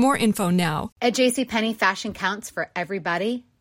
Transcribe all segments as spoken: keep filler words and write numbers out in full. more info now. At JCPenney, fashion counts for everybody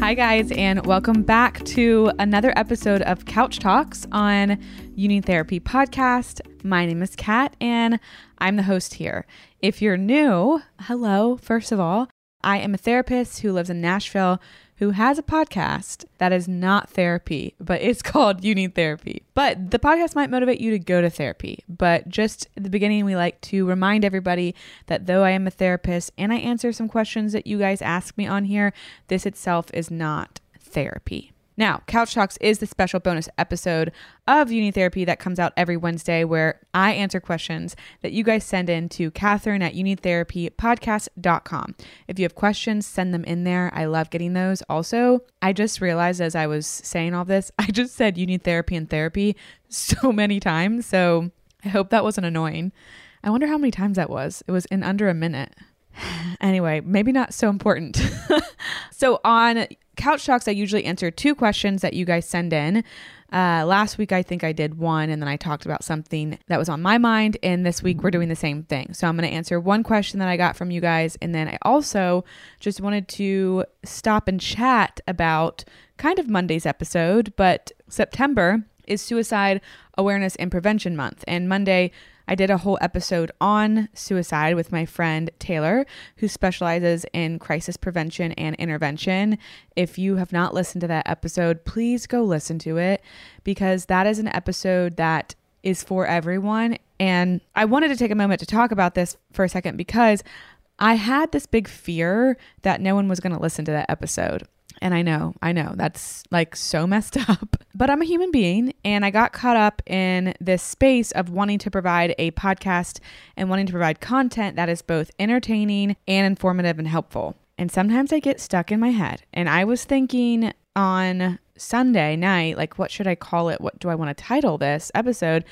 Hi guys, and welcome back to another episode of Couch Talks on Union Therapy Podcast. My name is Kat, and I'm the host here. If you're new, hello, first of all. I am a therapist who lives in Nashville who has a podcast that is not therapy, but it's called You Need Therapy. But the podcast might motivate you to go to therapy. But just at the beginning, we like to remind everybody that though I am a therapist and I answer some questions that you guys ask me on here, this itself is not therapy. Now, Couch Talks is the special bonus episode of Union Therapy that comes out every Wednesday, where I answer questions that you guys send in to Catherine at union therapy podcast dot com. If you have questions, send them in there. I love getting those. Also, I just realized as I was saying all this, I just said Union Therapy and therapy so many times. So I hope that wasn't annoying. I wonder how many times that was. It was in under a minute. Anyway, maybe not so important. So on Couch Talks, I usually answer two questions that you guys send in. Uh, last week, I think I did one, and then I talked about something that was on my mind, and this week we're doing the same thing. So I'm going to answer one question that I got from you guys, and then I also just wanted to stop and chat about kind of Monday's episode, but September is Suicide Awareness and Prevention Month, and Monday I did a whole episode on suicide with my friend Taylor, who specializes in crisis prevention and intervention. If you have not listened to that episode, please go listen to it, because that is an episode that is for everyone. And I wanted to take a moment to talk about this for a second, because I had this big fear that no one was going to listen to that episode. And I know, I know that's like so messed up, but I'm a human being, and I got caught up in this space of wanting to provide a podcast and wanting to provide content that is both entertaining and informative and helpful. And sometimes I get stuck in my head, and I was thinking on Sunday night, like, what should I call it? What do I want to title this episode?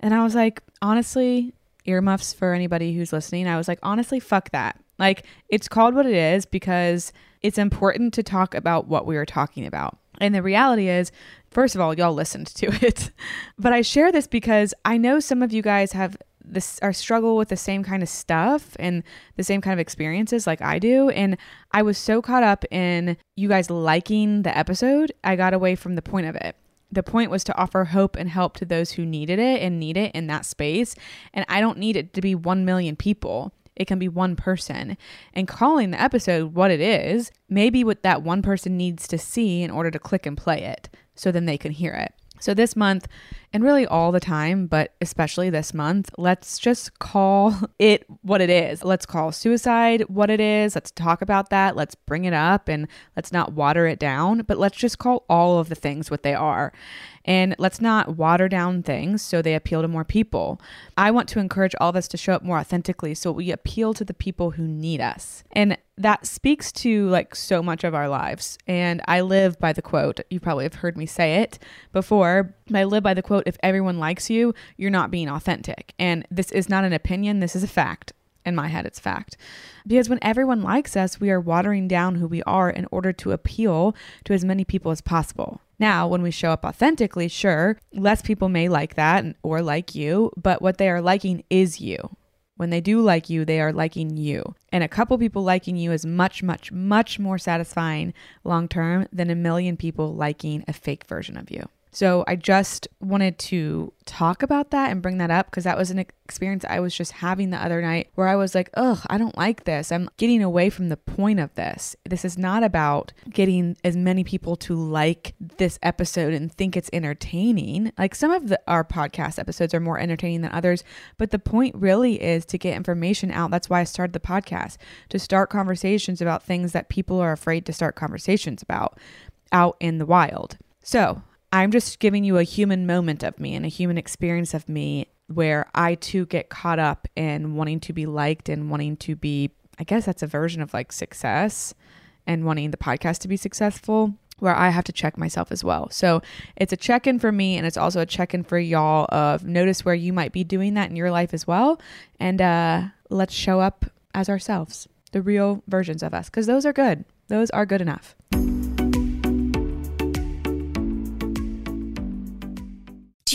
And I was like, honestly, earmuffs for anybody who's listening. I was like, honestly, fuck that. Like, it's called what it is because it's important to talk about what we are talking about. And the reality is, first of all, y'all listened to it. But I share this because I know some of you guys have this or struggle with the same kind of stuff and the same kind of experiences like I do. And I was so caught up in you guys liking the episode, I got away from the point of it. The point was to offer hope and help to those who needed it and need it in that space. And I don't need it to be one million people. It can be one person, and calling the episode what it is, maybe what that one person needs to see in order to click and play it so then they can hear it. So this month, and really all the time, but especially this month, let's just call it what it is. Let's call suicide what it is. Let's talk about that. Let's bring it up and let's not water it down, but let's just call all of the things what they are. And let's not water down things so they appeal to more people. I want to encourage all of us to show up more authentically so we appeal to the people who need us. And that speaks to like so much of our lives. And I live by the quote, you probably have heard me say it before, but I live by the quote, if everyone likes you, you're not being authentic. And this is not an opinion, this is a fact. In my head, it's fact. Because when everyone likes us, we are watering down who we are in order to appeal to as many people as possible. Now, when we show up authentically, sure, less people may like that or like you, but what they are liking is you. When they do like you, they are liking you. And a couple people liking you is much, much, much more satisfying long-term than a million people liking a fake version of you. So I just wanted to talk about that and bring that up because that was an experience I was just having the other night where I was like, ugh, I don't like this. I'm getting away from the point of this. This is not about getting as many people to like this episode and think it's entertaining. Like some of the, our podcast episodes are more entertaining than others, but the point really is to get information out. That's why I started the podcast, to start conversations about things that people are afraid to start conversations about out in the wild. So I'm just giving you a human moment of me and a human experience of me where I too get caught up in wanting to be liked and wanting to be, I guess that's a version of like success and wanting the podcast to be successful where I have to check myself as well. So it's a check-in for me and it's also a check-in for y'all of notice where you might be doing that in your life as well. And uh, let's show up as ourselves, the real versions of us, because those are good. Those are good enough. Do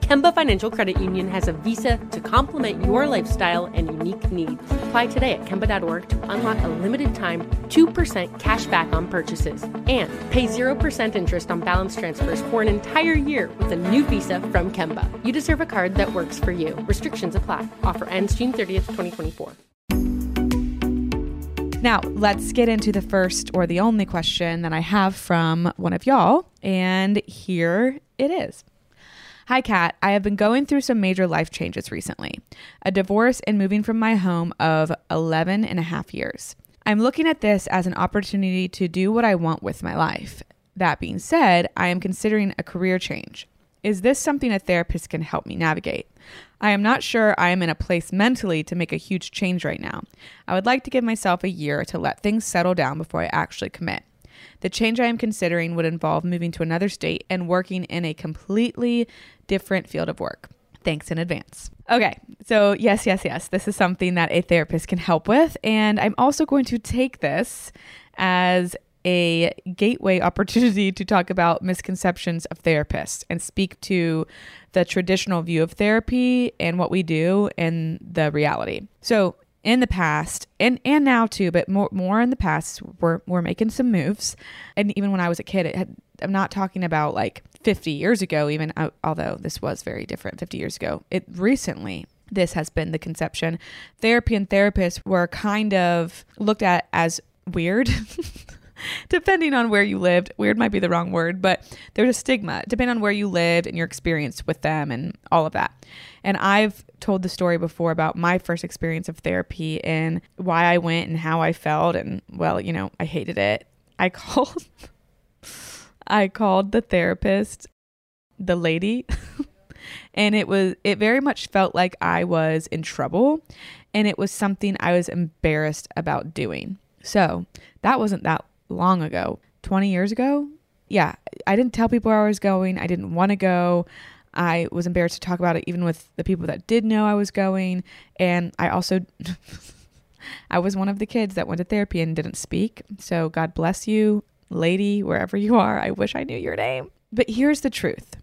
Kemba Financial Credit Union has a visa to complement your lifestyle and unique needs. Apply today at Kemba dot org to unlock a limited time two percent cash back on purchases and pay zero percent interest on balance transfers for an entire year with a new visa from Kemba. You deserve a card that works for you. Restrictions apply. Offer ends June thirtieth, twenty twenty-four. Now, let's get into the first or the only question that I have from one of y'all. And here it is. Hi, Kat. I have been going through some major life changes recently. A divorce and moving from my home of eleven and a half years. I'm looking at this as an opportunity to do what I want with my life. That being said, I am considering a career change. Is this something a therapist can help me navigate? I am not sure I am in a place mentally to make a huge change right now. I would like to give myself a year to let things settle down before I actually commit. The change I am considering would involve moving to another state and working in a completely different field of work. Thanks in advance. Okay, so yes, yes, yes. This is something that a therapist can help with. And I'm also going to take this as a gateway opportunity to talk about misconceptions of therapists and speak to the traditional view of therapy and what we do and the reality. So in the past, and, and now too, but more more in the past, we're we're making some moves. And even when I was a kid, it had, I'm not talking about like fifty years ago, even although this was very different fifty years ago. It recently, this has been the conception. Therapy and therapists were kind of looked at as weird depending on where you lived. Weird might be the wrong word, but there's a stigma depending on where you lived and your experience with them and all of that. And I've told the story before about my first experience of therapy and why I went and how I felt. And well, you know, I hated it. I called, I called the therapist, the lady, and it was, it very much felt like I was in trouble, and it was something I was embarrassed about doing. So that wasn't that long ago, twenty years ago. Yeah. I didn't tell people where I was going. I didn't want to go. I was embarrassed to talk about it even with the people that did know I was going. And I also, I was one of the kids that went to therapy and didn't speak. So God bless you, lady, wherever you are. I wish I knew your name. But here's the truth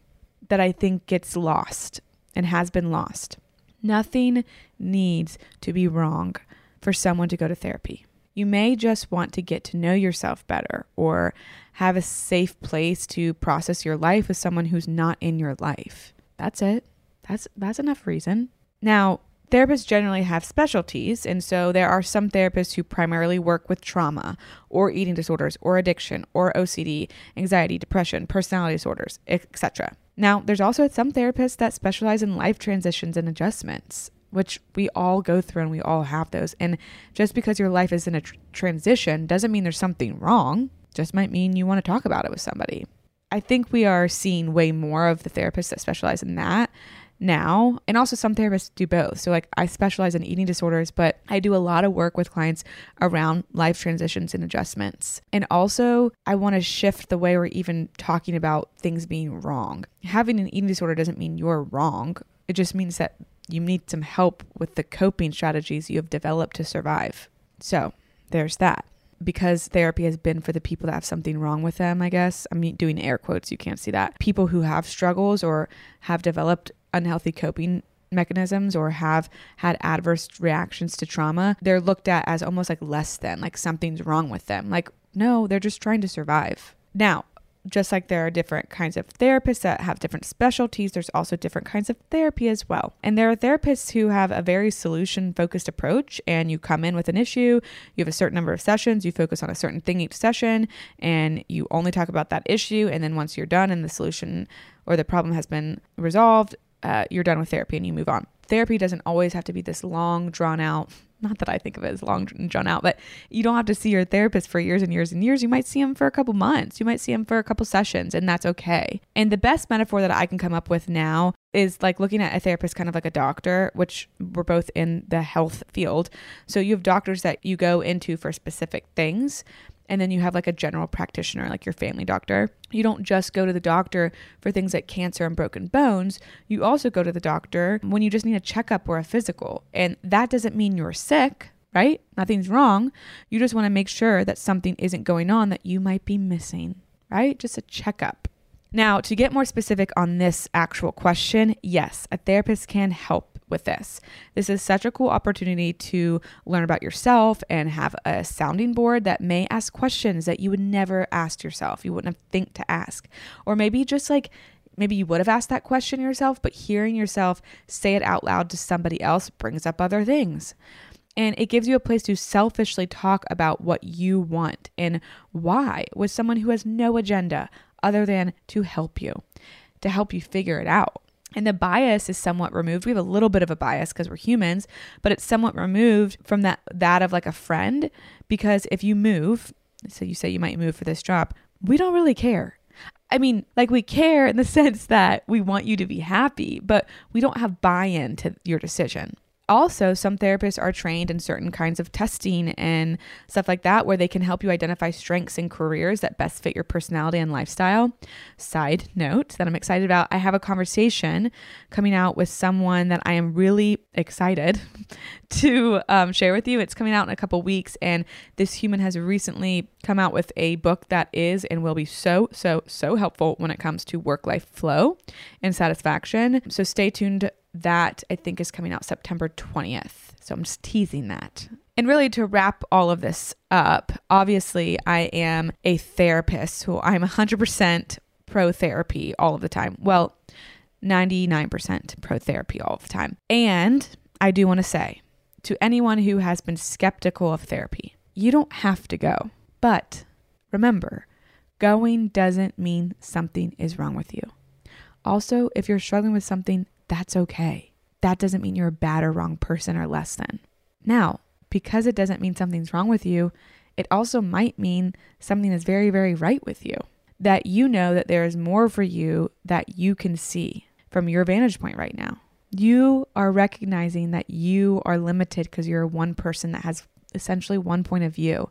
that I think gets lost and has been lost. Nothing needs to be wrong for someone to go to therapy. You may just want to get to know yourself better or have a safe place to process your life with someone who's not in your life. That's it. That's that's enough reason. Now, therapists generally have specialties, and so there are some therapists who primarily work with trauma or eating disorders or addiction or O C D, anxiety, depression, personality disorders, et cetera. Now, there's also some therapists that specialize in life transitions and adjustments, which we all go through and we all have those. And just because your life is in a tr- transition doesn't mean there's something wrong. Just might mean you want to talk about it with somebody. I think we are seeing way more of the therapists that specialize in that now. And also some therapists do both. So like I specialize in eating disorders, but I do a lot of work with clients around life transitions and adjustments. And also I want to shift the way we're even talking about things being wrong. Having an eating disorder doesn't mean you're wrong. It just means that you need some help with the coping strategies you have developed to survive. So there's that. Because therapy has been for the people that have something wrong with them, I guess. I'm doing air quotes. You can't see that. People who have struggles or have developed unhealthy coping mechanisms or have had adverse reactions to trauma, they're looked at as almost like less than, like something's wrong with them. Like, no, they're just trying to survive. Now, just like there are different kinds of therapists that have different specialties, there's also different kinds of therapy as well. And there are therapists who have a very solution-focused approach, and you come in with an issue, you have a certain number of sessions, you focus on a certain thing each session, and you only talk about that issue. And then once you're done and the solution or the problem has been resolved, uh, you're done with therapy and you move on. Therapy doesn't always have to be this long, drawn-out, not that I think of it as long and drawn out, but you don't have to see your therapist for years and years and years. You might see him for a couple months. You might see him for a couple sessions, and that's okay. And the best metaphor that I can come up with now is like looking at a therapist kind of like a doctor, which we're both in the health field. So you have doctors that you go into for specific things. And then you have like a general practitioner, like your family doctor. You don't just go to the doctor for things like cancer and broken bones. You also go to the doctor when you just need a checkup or a physical. And that doesn't mean you're sick, right? Nothing's wrong. You just want to make sure that something isn't going on that you might be missing, right? Just a checkup. Now, to get more specific on this actual question, yes, a therapist can help with this. This is such a cool opportunity to learn about yourself and have a sounding board that may ask questions that you would never ask yourself. You wouldn't have think to ask. Or maybe just like, maybe you would have asked that question yourself, but hearing yourself say it out loud to somebody else brings up other things. And it gives you a place to selfishly talk about what you want and why with someone who has no agenda other than to help you, to help you figure it out. And the bias is somewhat removed. We have a little bit of a bias because we're humans, but it's somewhat removed from that, that of like a friend, because if you move, so you say you might move for this job, we don't really care. I mean, like we care in the sense that we want you to be happy, but we don't have buy-in to your decision. Also, some therapists are trained in certain kinds of testing and stuff like that, where they can help you identify strengths and careers that best fit your personality and lifestyle. Side note that I'm excited about. I have a conversation coming out with someone that I am really excited to um, share with you. It's coming out in a couple weeks, and this human has recently come out with a book that is and will be so, so, so helpful when it comes to work-life flow and satisfaction. So stay tuned. That I think is coming out September twentieth. So I'm just teasing that. And really to wrap all of this up, obviously I am a therapist, so I'm one hundred percent pro therapy all of the time. Well, ninety-nine percent pro therapy all of the time. And I do want to say to anyone who has been skeptical of therapy, you don't have to go, but Remember, going doesn't mean something is wrong with you. Also, if you're struggling with something, that's okay. That doesn't mean you're a bad or wrong person or less than. Now, because it doesn't mean something's wrong with you, it also might mean something is very, very right with you, that you know that there is more for you that you can see from your vantage point right now. You are recognizing that you are limited because you're one person that has essentially one point of view.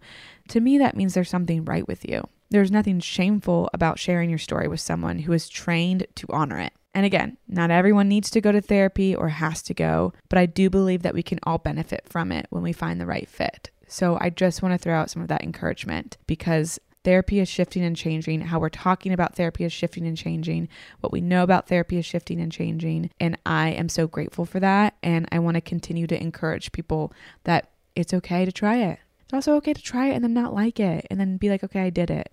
To me, that means there's something right with you. There's nothing shameful about sharing your story with someone who is trained to honor it. And again, not everyone needs to go to therapy or has to go, but I do believe that we can all benefit from it when we find the right fit. So I just want to throw out some of that encouragement, because therapy is shifting and changing. How we're talking about therapy is shifting and changing. What we know about therapy is shifting and changing. And I am so grateful for that. And I want to continue to encourage people that it's okay to try it. It's also okay to try it and then not like it and then be like, okay, I did it.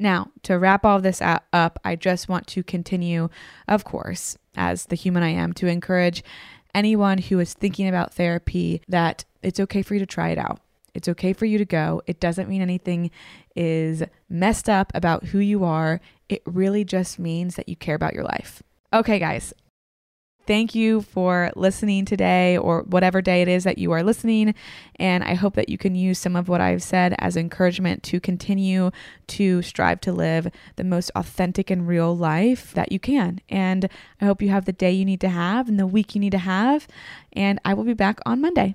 Now, to wrap all this up, I just want to continue, of course, as the human I am, to encourage anyone who is thinking about therapy that it's okay for you to try it out. It's okay for you to go. It doesn't mean anything is messed up about who you are. It really just means that you care about your life. Okay, guys. Thank you for listening today, or whatever day it is that you are listening. And I hope that you can use some of what I've said as encouragement to continue to strive to live the most authentic and real life that you can. And I hope you have the day you need to have and the week you need to have. And I will be back on Monday.